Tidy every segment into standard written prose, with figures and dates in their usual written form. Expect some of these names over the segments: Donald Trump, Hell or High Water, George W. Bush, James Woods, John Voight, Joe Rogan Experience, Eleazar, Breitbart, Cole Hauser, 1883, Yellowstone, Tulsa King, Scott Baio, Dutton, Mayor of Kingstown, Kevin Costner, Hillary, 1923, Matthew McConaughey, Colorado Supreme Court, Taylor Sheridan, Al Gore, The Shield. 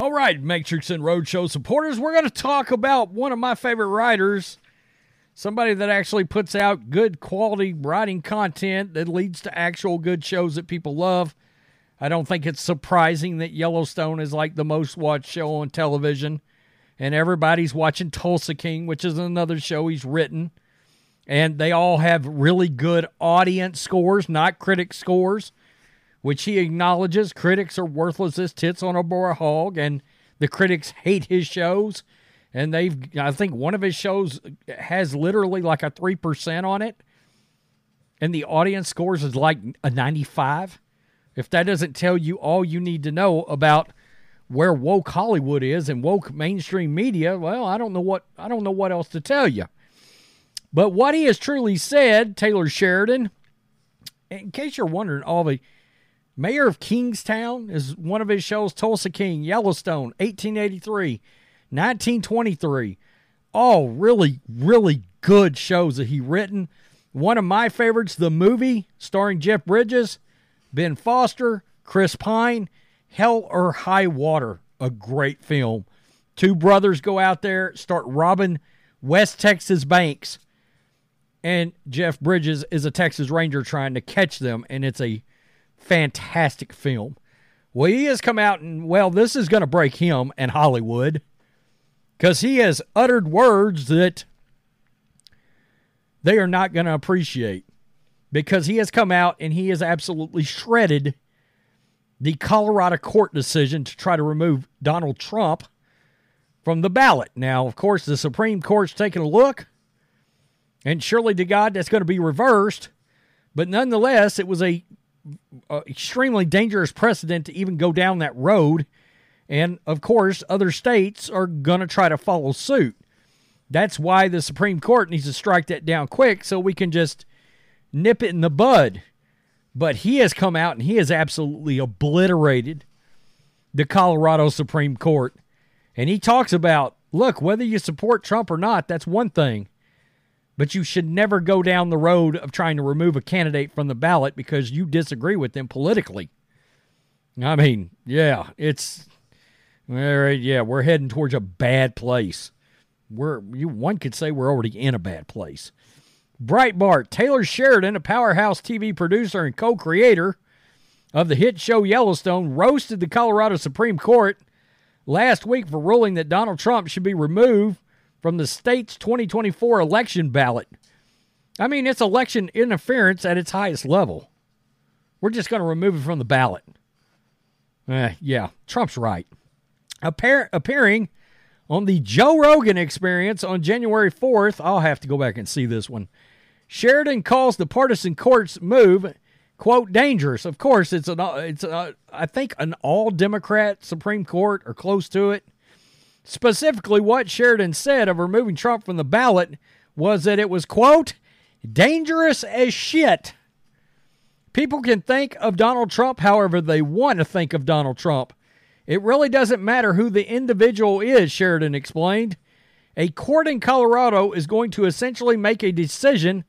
All right, Matrix and Roadshow supporters, we're going to talk about one of my favorite writers, somebody that actually puts out good quality writing content that leads to actual good shows that people love. I don't think it's surprising that Yellowstone is like the most watched show on television. And everybody's watching Tulsa King, which is another show he's written. And they all have really good audience scores, not critic scores, which he acknowledges critics are worthless as tits on a boar hog, and the critics hate his shows. And I think one of his shows has literally like a 3% on it, and the audience scores is like a 95. If that doesn't tell you all you need to know about where woke Hollywood is and woke mainstream media, well, I don't know what else to tell you. But what he has truly said, Taylor Sheridan, in case you're wondering, all the Mayor of Kingstown is one of his shows, Tulsa King, Yellowstone, 1883, 1923, all really, really good shows that he written. One of my favorites, The Movie, starring Jeff Bridges, Ben Foster, Chris Pine, Hell or High Water, a great film. Two brothers go out there, start robbing West Texas banks, and Jeff Bridges is a Texas Ranger trying to catch them, and it's a fantastic film. Well, he has come out, and, well, this is going to break him and Hollywood, because he has uttered words that they are not going to appreciate, because he has come out, and he has absolutely shredded the Colorado court decision to try to remove Donald Trump from the ballot. Now, of course, the Supreme Court's taking a look, and surely to God that's going to be reversed, but nonetheless, it was an extremely dangerous precedent to even go down that road, and, of course, other states are going to try to follow suit. That's why the Supreme Court needs to strike that down quick so we can just nip it in the bud. But he has come out and he has absolutely obliterated the Colorado Supreme Court. And he talks about, look, whether you support Trump or not, that's one thing. But you should never go down the road of trying to remove a candidate from the ballot because you disagree with them politically. I mean, yeah, we're heading towards a bad place. One could say we're already in a bad place. Breitbart, Taylor Sheridan, a powerhouse TV producer and co-creator of the hit show Yellowstone, roasted the Colorado Supreme Court last week for ruling that Donald Trump should be removed from the state's 2024 election ballot. I mean, it's election interference at its highest level. We're just going to remove it from the ballot. Trump's right. Appearing on the Joe Rogan Experience on January 4th, I'll have to go back and see this one, Sheridan calls the partisan court's move, quote, dangerous. Of course, it's an all-Democrat Supreme Court or close to it. Specifically, what Sheridan said of removing Trump from the ballot was that it was, quote, dangerous as shit. People can think of Donald Trump however they want to think of Donald Trump. It really doesn't matter who the individual is, Sheridan explained. A court in Colorado is going to essentially make a decision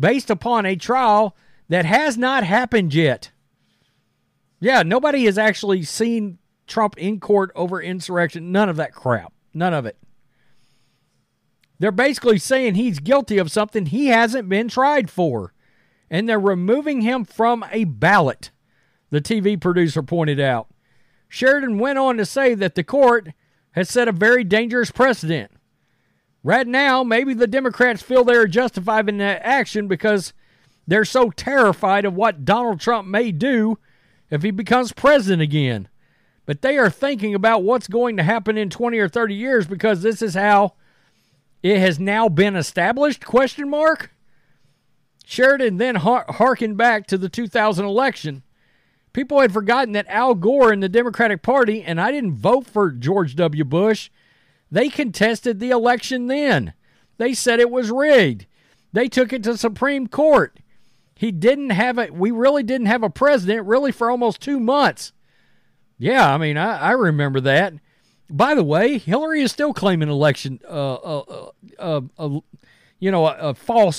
based upon a trial that has not happened yet. Yeah, nobody has actually seen Trump in court over insurrection. None of that crap. None of it. They're basically saying he's guilty of something he hasn't been tried for, and they're removing him from a ballot, the TV producer pointed out. Sheridan went on to say that the court has set a very dangerous precedent. Right now, maybe the Democrats feel they are justified in that action because they're so terrified of what Donald Trump may do if he becomes president again. But they are thinking about what's going to happen in 20 or 30 years because this is how It has now been established, question mark? Sheridan then harkened back to the 2000 election. People had forgotten that Al Gore and the Democratic Party, and I didn't vote for George W. Bush, they contested the election then. They said it was rigged. They took it to the Supreme Court. He didn't have a, we really didn't have a president really for almost 2 months. Yeah, I mean, I remember that. By the way, Hillary is still claiming election, false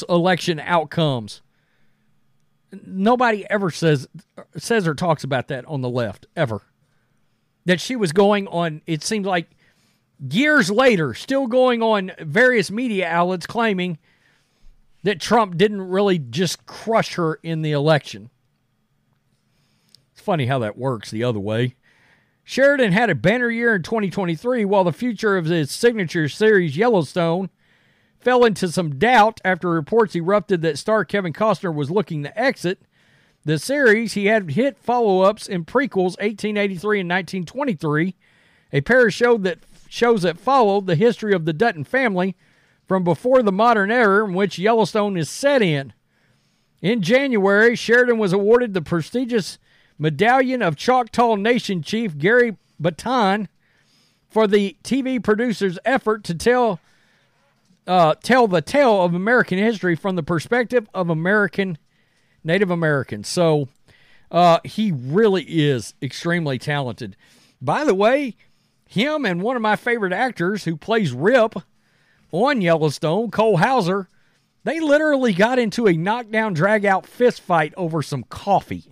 election outcomes. Nobody ever says or talks about that on the left, ever. That she was going on, it seems like years later, still going on various media outlets claiming that Trump didn't really just crush her in the election. It's funny how that works the other way. Sheridan had a banner year in 2023 while the future of his signature series Yellowstone fell into some doubt after reports erupted that star Kevin Costner was looking to exit the series. He had hit follow-ups and prequels 1883 and 1923, a pair of shows that followed the history of the Dutton family from before the modern era in which Yellowstone is set in. In January, Sheridan was awarded the prestigious Medallion of Choctaw Nation Chief Gary Batton for the TV producer's effort to tell the tale of American history from the perspective of Native Americans. So he really is extremely talented. By the way, him and one of my favorite actors who plays Rip on Yellowstone, Cole Hauser, they literally got into a knockdown, drag-out fist fight over some coffee.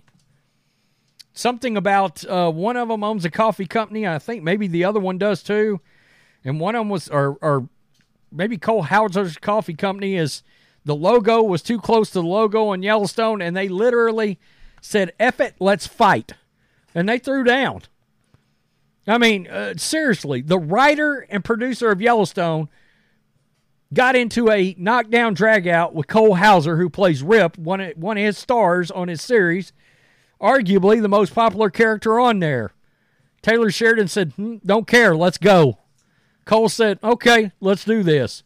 Something about one of them owns a coffee company. I think maybe the other one does too. And one of them was, or maybe Cole Hauser's coffee company is, the logo was too close to the logo on Yellowstone. And they literally said, F it, let's fight. And they threw down. I mean, seriously, the writer and producer of Yellowstone got into a knockdown drag out with Cole Hauser, who plays Rip, one of his stars on his series. Arguably the most popular character on there. Taylor Sheridan said, don't care, let's go. Cole said, okay, let's do this.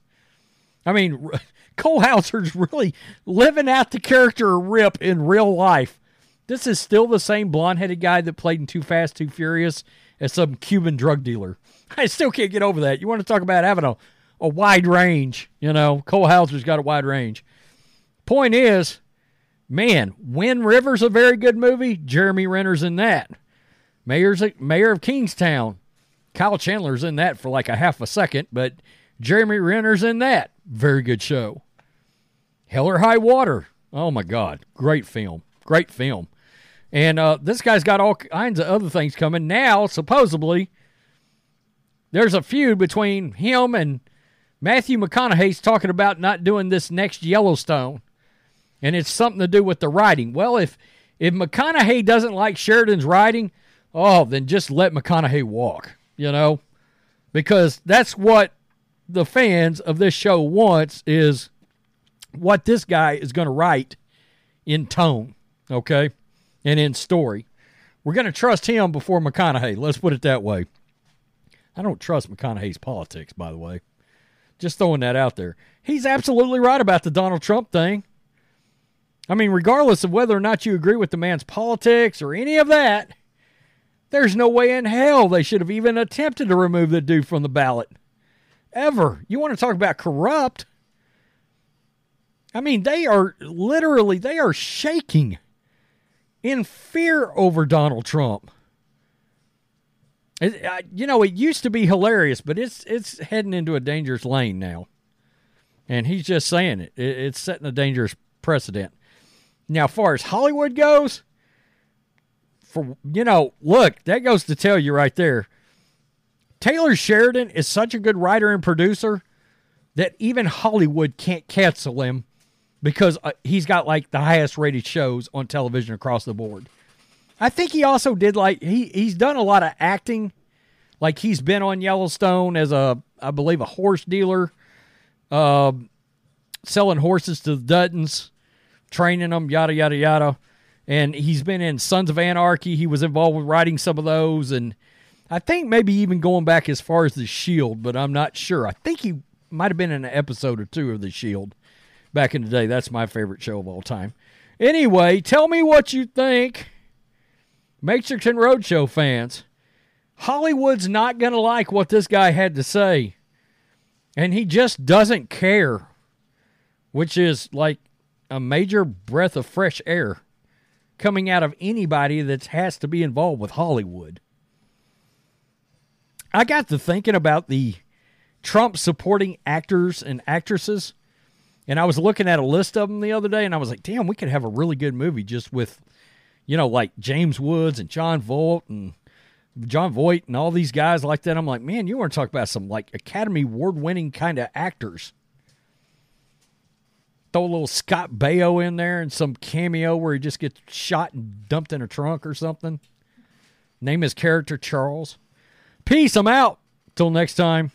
I mean, Cole Hauser's really living out the character of Rip in real life. This is still the same blonde-headed guy that played in Too Fast, Too Furious as some Cuban drug dealer. I still can't get over that. You want to talk about having a wide range, you know. Cole Hauser's got a wide range. Point is, man, Wind River's a very good movie. Jeremy Renner's in that. Mayor of Kingstown. Kyle Chandler's in that for like a half a second, but Jeremy Renner's in that. Very good show. Hell or High Water. Oh, my God. Great film. Great film. And this guy's got all kinds of other things coming. Now, supposedly, there's a feud between him and Matthew McConaughey's talking about not doing this next Yellowstone. And it's something to do with the writing. Well, if McConaughey doesn't like Sheridan's writing, oh, then just let McConaughey walk, you know? Because that's what the fans of this show wants, is what this guy is going to write in tone, okay? And in story. We're going to trust him before McConaughey. Let's put it that way. I don't trust McConaughey's politics, by the way. Just throwing that out there. He's absolutely right about the Donald Trump thing. I mean, regardless of whether or not you agree with the man's politics or any of that, there's no way in hell they should have even attempted to remove the dude from the ballot. Ever. You want to talk about corrupt? I mean, they are shaking in fear over Donald Trump. It used to be hilarious, but it's heading into a dangerous lane now. And he's just saying it. It's setting a dangerous precedent. Now, as far as Hollywood goes, look, that goes to tell you right there. Taylor Sheridan is such a good writer and producer that even Hollywood can't cancel him because he's got like the highest rated shows on television across the board. I think he also did he's done a lot of acting. Like he's been on Yellowstone as I believe a horse dealer, selling horses to the Duttons, training them, yada, yada, yada. And he's been in Sons of Anarchy. He was involved with writing some of those. And I think maybe even going back as far as The Shield, but I'm not sure. I think he might have been in an episode or two of The Shield back in the day. That's my favorite show of all time. Anyway, tell me what you think, Matrix and Roadshow fans. Hollywood's not going to like what this guy had to say. And he just doesn't care, which is like a major breath of fresh air coming out of anybody that has to be involved with Hollywood. I got to thinking about the Trump supporting actors and actresses, and I was looking at a list of them the other day, and I was like, damn, we could have a really good movie just with, you know, like James Woods and John Voight and all these guys like that. I'm like, man, you want to talk about some like Academy Award-winning kind of actors. Throw a little Scott Baio in there and some cameo where he just gets shot and dumped in a trunk or something. Name his character Charles. Peace, I'm out. Till next time.